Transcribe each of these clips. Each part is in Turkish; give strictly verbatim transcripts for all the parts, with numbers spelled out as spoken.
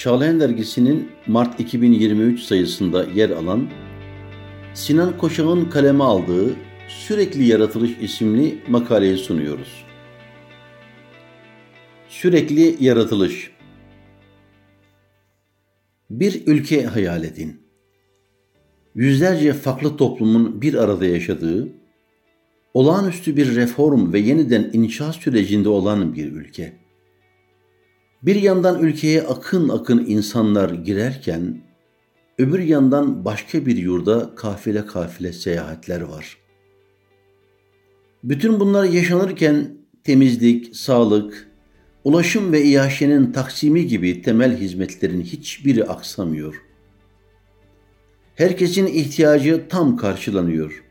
Çağlayan Dergisi'nin Mart iki bin yirmi üç sayısında yer alan, Sinan Koşak'ın kaleme aldığı Sürekli Yaratılış isimli makaleyi sunuyoruz. Sürekli Yaratılış. Bir ülke hayal edin. Yüzlerce farklı toplumun bir arada yaşadığı, olağanüstü bir reform ve yeniden inşa sürecinde olan bir ülke. Bir yandan ülkeye akın akın insanlar girerken, öbür yandan başka bir yurda kafile kafile seyahatler var. Bütün bunlar yaşanırken temizlik, sağlık, ulaşım ve iaşenin taksimi gibi temel hizmetlerin hiçbiri aksamıyor. Herkesin ihtiyacı tam karşılanıyor.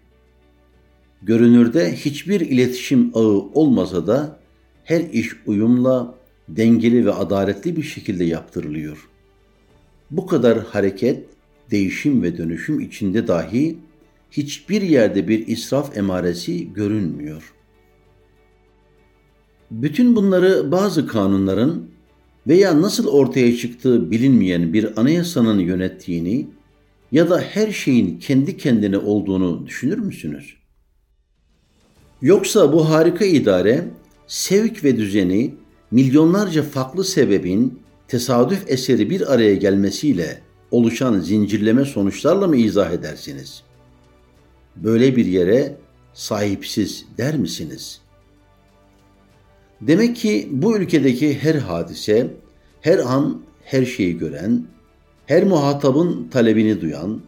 Görünürde hiçbir iletişim ağı olmasa da her iş uyumla, dengeli ve adaletli bir şekilde yaptırılıyor. Bu kadar hareket, değişim ve dönüşüm içinde dahi hiçbir yerde bir israf emaresi görünmüyor. Bütün bunları bazı kanunların veya nasıl ortaya çıktığı bilinmeyen bir anayasanın yönettiğini ya da her şeyin kendi kendine olduğunu düşünür müsünüz? Yoksa bu harika idare, sevk ve düzeni milyonlarca farklı sebebin tesadüf eseri bir araya gelmesiyle oluşan zincirleme sonuçlarla mı izah edersiniz? Böyle bir yere sahipsiz der misiniz? Demek ki bu ülkedeki her hadise, her an her şeyi gören, her muhatabın talebini duyan,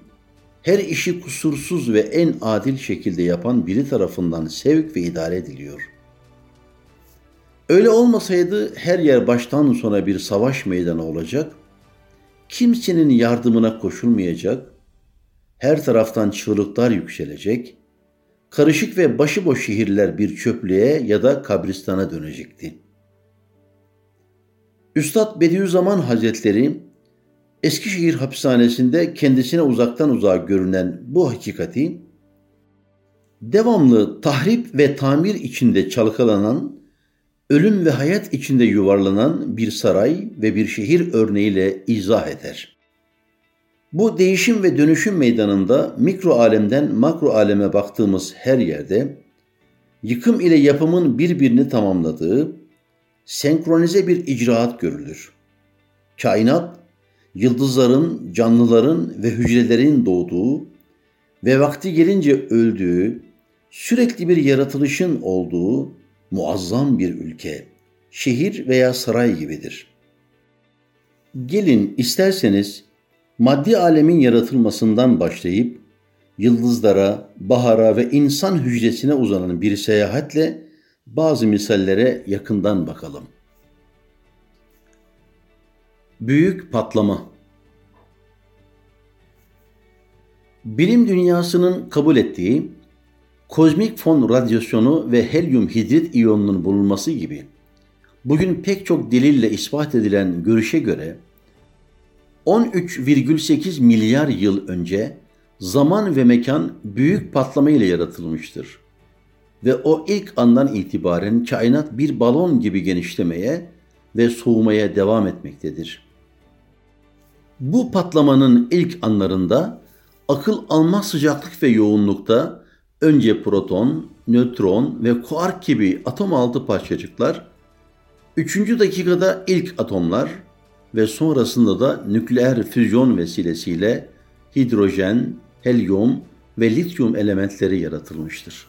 her işi kusursuz ve en adil şekilde yapan biri tarafından sevk ve idare ediliyor. Öyle olmasaydı her yer baştan sona bir savaş meydanı olacak, kimsenin yardımına koşulmayacak, her taraftan çığlıklar yükselecek, karışık ve başıboş şehirler bir çöplüğe ya da kabristana dönecekti. Üstad Bediüzzaman Hazretleri, Eskişehir hapishanesinde kendisine uzaktan uzağa görünen bu hakikati, devamlı tahrip ve tamir içinde çalkalanan, ölüm ve hayat içinde yuvarlanan bir saray ve bir şehir örneğiyle izah eder. Bu değişim ve dönüşüm meydanında mikro alemden makro aleme baktığımız her yerde, yıkım ile yapımın birbirini tamamladığı, senkronize bir icraat görülür. Kainat, yıldızların, canlıların ve hücrelerin doğduğu ve vakti gelince öldüğü, sürekli bir yaratılışın olduğu muazzam bir ülke, şehir veya saray gibidir. Gelin isterseniz maddi alemin yaratılmasından başlayıp yıldızlara, bahara ve insan hücresine uzanan bir seyahatle bazı misallere yakından bakalım. Büyük patlama. Bilim dünyasının kabul ettiği kozmik fon radyasyonu ve helyum hidrit iyonunun bulunması gibi bugün pek çok delille ispat edilen görüşe göre on üç virgül sekiz milyar yıl önce zaman ve mekan büyük patlama ile yaratılmıştır. Ve o ilk andan itibaren kainat bir balon gibi genişlemeye ve soğumaya devam etmektedir. Bu patlamanın ilk anlarında akıl almaz sıcaklık ve yoğunlukta önce proton, nötron ve kuark gibi atom altı parçacıklar, üçüncü dakikada ilk atomlar ve sonrasında da nükleer füzyon vesilesiyle hidrojen, helyum ve lityum elementleri yaratılmıştır.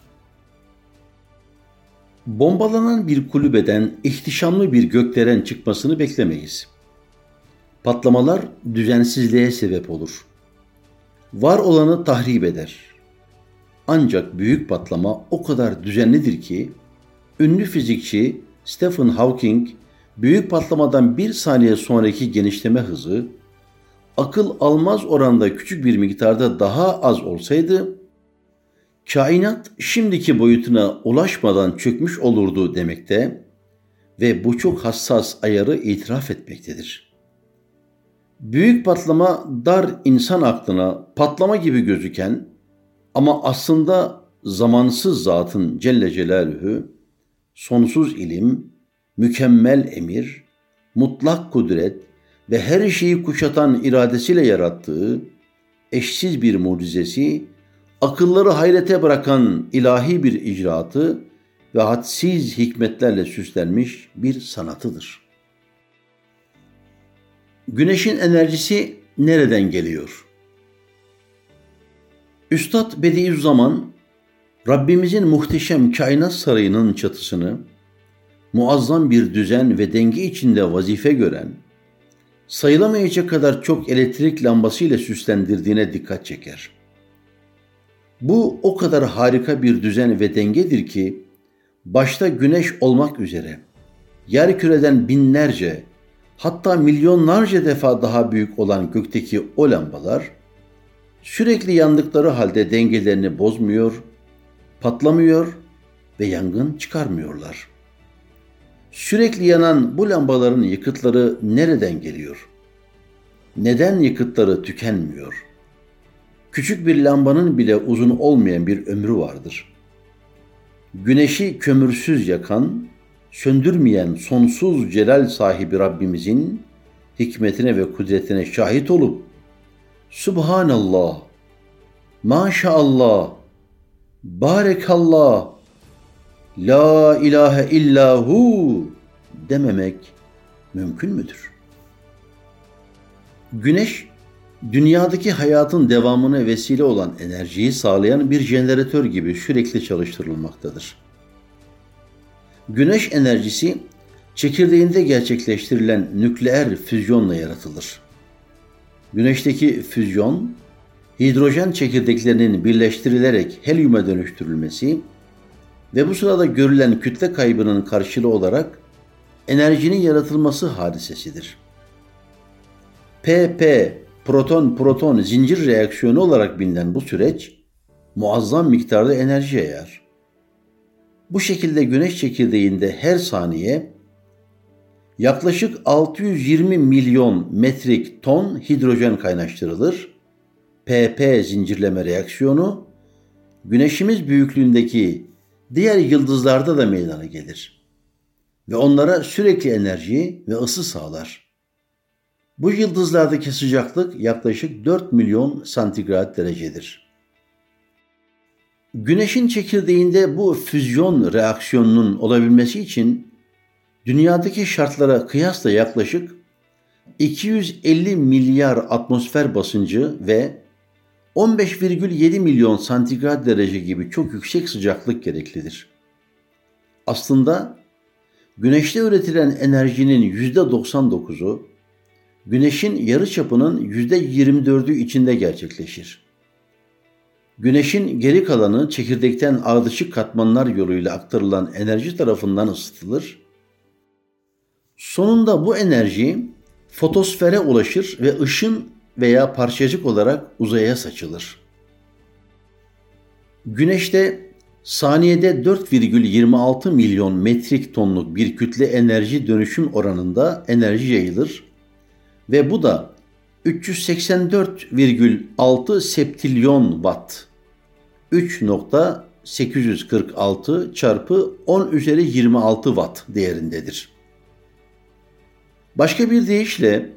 Bombalanan bir kulübeden ihtişamlı bir gökdelen çıkmasını beklemeyiz. Patlamalar düzensizliğe sebep olur. Var olanı tahrip eder. Ancak büyük patlama o kadar düzenlidir ki, ünlü fizikçi Stephen Hawking, büyük patlamadan bir saniye sonraki genişleme hızı, akıl almaz oranda küçük bir miktarda daha az olsaydı, kainat şimdiki boyutuna ulaşmadan çökmüş olurdu demekte ve bu çok hassas ayarı itiraf etmektedir. Büyük patlama dar insan aklına patlama gibi gözüken, ama aslında zamansız zatın Celle Celaluhu, sonsuz ilim, mükemmel emir, mutlak kudret ve her şeyi kuşatan iradesiyle yarattığı eşsiz bir mucizesi, akılları hayrete bırakan ilahi bir icraatı ve hadsiz hikmetlerle süslenmiş bir sanatıdır. Güneşin enerjisi nereden geliyor? Üstad Bediüzzaman, Rabbimizin muhteşem kainat sarayının çatısını muazzam bir düzen ve denge içinde vazife gören, sayılamayacak kadar çok elektrik lambasıyla süslendirdiğine dikkat çeker. Bu o kadar harika bir düzen ve dengedir ki, başta güneş olmak üzere, yerküreden binlerce, hatta milyonlarca defa daha büyük olan gökteki o lambalar, sürekli yandıkları halde dengelerini bozmuyor, patlamıyor ve yangın çıkarmıyorlar. Sürekli yanan bu lambaların yakıtları nereden geliyor? Neden yakıtları tükenmiyor? Küçük bir lambanın bile uzun olmayan bir ömrü vardır. Güneşi kömürsüz yakan, söndürmeyen sonsuz celal sahibi Rabbimizin hikmetine ve kudretine şahit olup, Subhanallah, Maşallah, Barekallah, La ilahe illahu dememek mümkün müdür? Güneş, dünyadaki hayatın devamına vesile olan enerjiyi sağlayan bir jeneratör gibi sürekli çalıştırılmaktadır. Güneş enerjisi, çekirdeğinde gerçekleştirilen nükleer füzyonla yaratılır. Güneşteki füzyon, hidrojen çekirdeklerinin birleştirilerek helyuma dönüştürülmesi ve bu sırada görülen kütle kaybının karşılığı olarak enerjinin yaratılması hadisesidir. P P, proton-proton zincir reaksiyonu olarak bilinen bu süreç, muazzam miktarda enerji yayar. Bu şekilde güneş çekirdeğinde her saniye yaklaşık altı yüz yirmi milyon metrik ton hidrojen kaynaştırılır. P P zincirleme reaksiyonu, güneşimiz büyüklüğündeki diğer yıldızlarda da meydana gelir ve onlara sürekli enerji ve ısı sağlar. Bu yıldızlardaki sıcaklık yaklaşık dört milyon santigrat derecedir. Güneşin çekirdeğinde bu füzyon reaksiyonunun olabilmesi için dünyadaki şartlara kıyasla yaklaşık iki yüz elli milyar atmosfer basıncı ve on beş virgül yedi milyon santigrat derece gibi çok yüksek sıcaklık gereklidir. Aslında güneşte üretilen enerjinin yüzde doksan dokuzu, güneşin yarıçapının yüzde yirmi dördü içinde gerçekleşir. Güneşin geri kalanı çekirdekten ardışık katmanlar yoluyla aktarılan enerji tarafından ısıtılır. Sonunda bu enerji fotosfere ulaşır ve ışın veya parçacık olarak uzaya saçılır. Güneşte saniyede dört virgül yirmi altı milyon metrik tonluk bir kütle enerji dönüşüm oranında enerji yayılır ve bu da üç yüz seksen dört virgül altı septilyon watt, üç virgül sekiz yüz kırk altı çarpı on üzeri yirmi altı watt değerindedir. Başka bir deyişle,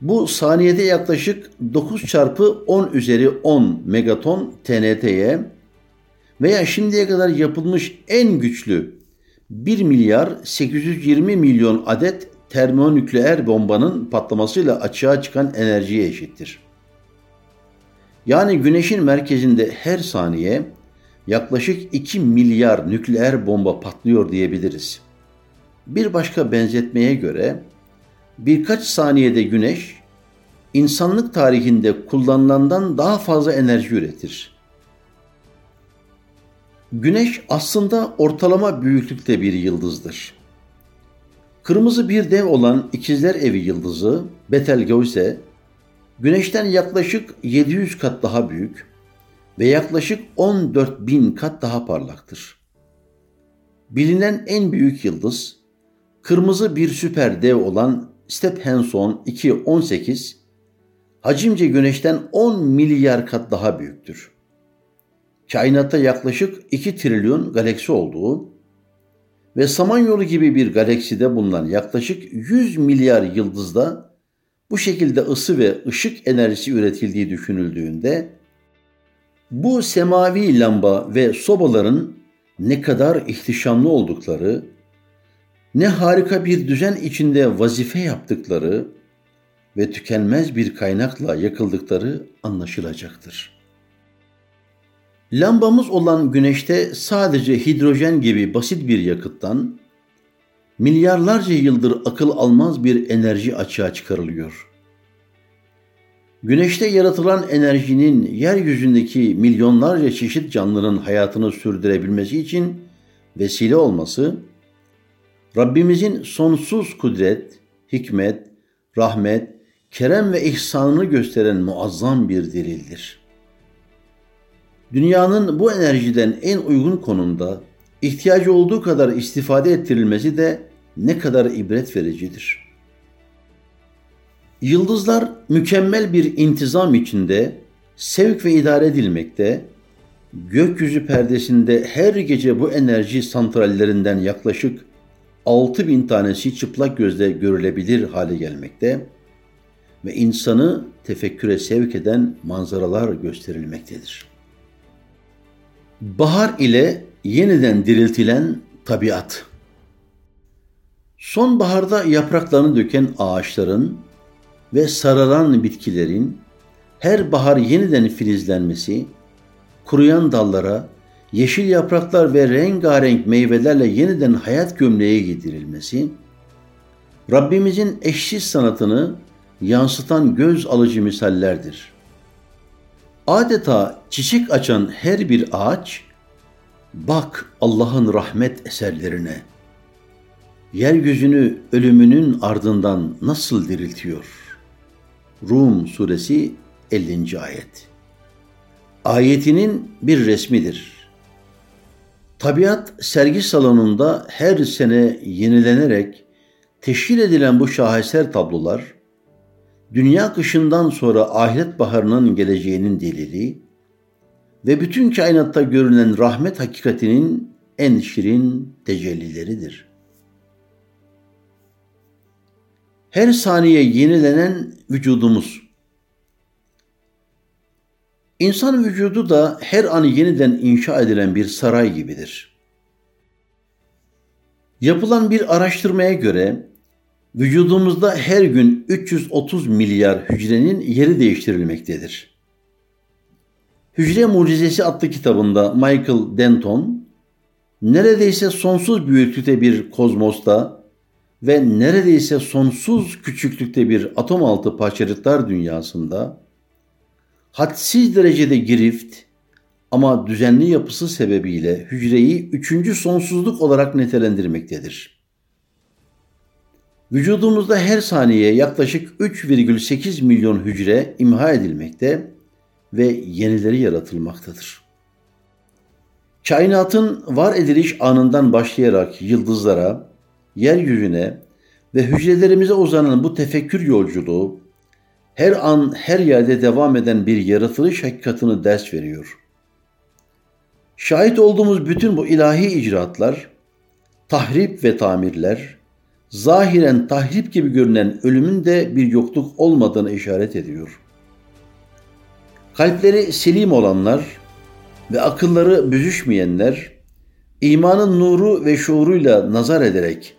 bu saniyede yaklaşık dokuz çarpı on üzeri on megaton T N T'ye veya şimdiye kadar yapılmış en güçlü bir milyar sekiz yüz yirmi milyon adet termonükleer bombanın patlamasıyla açığa çıkan enerjiye eşittir. Yani güneşin merkezinde her saniye yaklaşık iki milyar nükleer bomba patlıyor diyebiliriz. Bir başka benzetmeye göre, birkaç saniyede güneş, insanlık tarihinde kullanılandan daha fazla enerji üretir. Güneş aslında ortalama büyüklükte bir yıldızdır. Kırmızı bir dev olan İkizler Evi yıldızı, Betelgeuse, güneşten yaklaşık yedi yüz kat daha büyük ve yaklaşık on dört bin kat daha parlaktır. Bilinen en büyük yıldız, kırmızı bir süper dev olan Stephenson iki on sekiz, hacimce güneşten on milyar kat daha büyüktür. Kainatta yaklaşık iki trilyon galaksi olduğu ve Samanyolu gibi bir galakside bulunan yaklaşık yüz milyar yıldızda bu şekilde ısı ve ışık enerjisi üretildiği düşünüldüğünde bu semavi lamba ve sobaların ne kadar ihtişamlı oldukları, ne harika bir düzen içinde vazife yaptıkları ve tükenmez bir kaynakla yakıldıkları anlaşılacaktır. Lambamız olan güneşte sadece hidrojen gibi basit bir yakıttan milyarlarca yıldır akıl almaz bir enerji açığa çıkarılıyor. Güneşte yaratılan enerjinin yeryüzündeki milyonlarca çeşit canlının hayatını sürdürebilmesi için vesile olması, Rabbimizin sonsuz kudret, hikmet, rahmet, kerem ve ihsanını gösteren muazzam bir delildir. Dünyanın bu enerjiden en uygun konumda, ihtiyacı olduğu kadar istifade ettirilmesi de ne kadar ibret vericidir. Yıldızlar mükemmel bir intizam içinde sevk ve idare edilmekte, gökyüzü perdesinde her gece bu enerji santrallerinden yaklaşık altı bin tanesi çıplak gözle görülebilir hale gelmekte ve insanı tefekküre sevk eden manzaralar gösterilmektedir. Bahar ile yeniden diriltilen tabiat. Sonbaharda yapraklarını döken ağaçların ve sararan bitkilerin her bahar yeniden filizlenmesi, kuruyan dallara yeşil yapraklar ve rengarenk meyvelerle yeniden hayat gömleği giydirilmesi, Rabbimizin eşsiz sanatını yansıtan göz alıcı misallerdir. Adeta çiçek açan her bir ağaç, bak Allah'ın rahmet eserlerine, yeryüzünü ölümünün ardından nasıl diriltiyor. Rum Suresi ellinci ayet. Ayetinin bir resmidir. Tabiat sergi salonunda her sene yenilenerek teşkil edilen bu şaheser tablolar, dünya kışından sonra ahiret baharının geleceğinin delili ve bütün kainatta görünen rahmet hakikatinin en şirin tecellileridir. Her saniye yenilenen vücudumuz. İnsan vücudu da her an yeniden inşa edilen bir saray gibidir. Yapılan bir araştırmaya göre vücudumuzda her gün üç yüz otuz milyar hücrenin yeri değiştirilmektedir. Hücre Mucizesi adlı kitabında Michael Denton, neredeyse sonsuz büyüklükte bir kozmosta ve neredeyse sonsuz küçüklükte bir atom altı parçacıklar dünyasında hadsiz derecede girift ama düzenli yapısı sebebiyle hücreyi üçüncü sonsuzluk olarak nitelendirmektedir. Vücudumuzda her saniye yaklaşık üç virgül sekiz milyon hücre imha edilmekte ve yenileri yaratılmaktadır. Kainatın var ediliş anından başlayarak yıldızlara, yeryüzüne ve hücrelerimize uzanan bu tefekkür yolculuğu, her an her yerde devam eden bir yaratılış hakikatini ders veriyor. Şahit olduğumuz bütün bu ilahi icraatlar, tahrip ve tamirler, zahiren tahrip gibi görünen ölümün de bir yokluk olmadığını işaret ediyor. Kalpleri selim olanlar ve akılları büzüşmeyenler, imanın nuru ve şuuruyla nazar ederek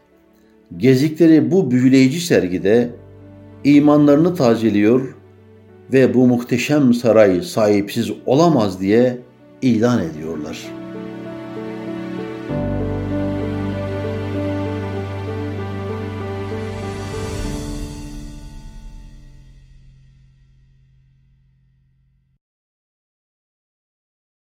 gezdikleri bu büyüleyici sergide İmanlarını tazeliyor ve bu muhteşem saray sahipsiz olamaz diye ilan ediyorlar.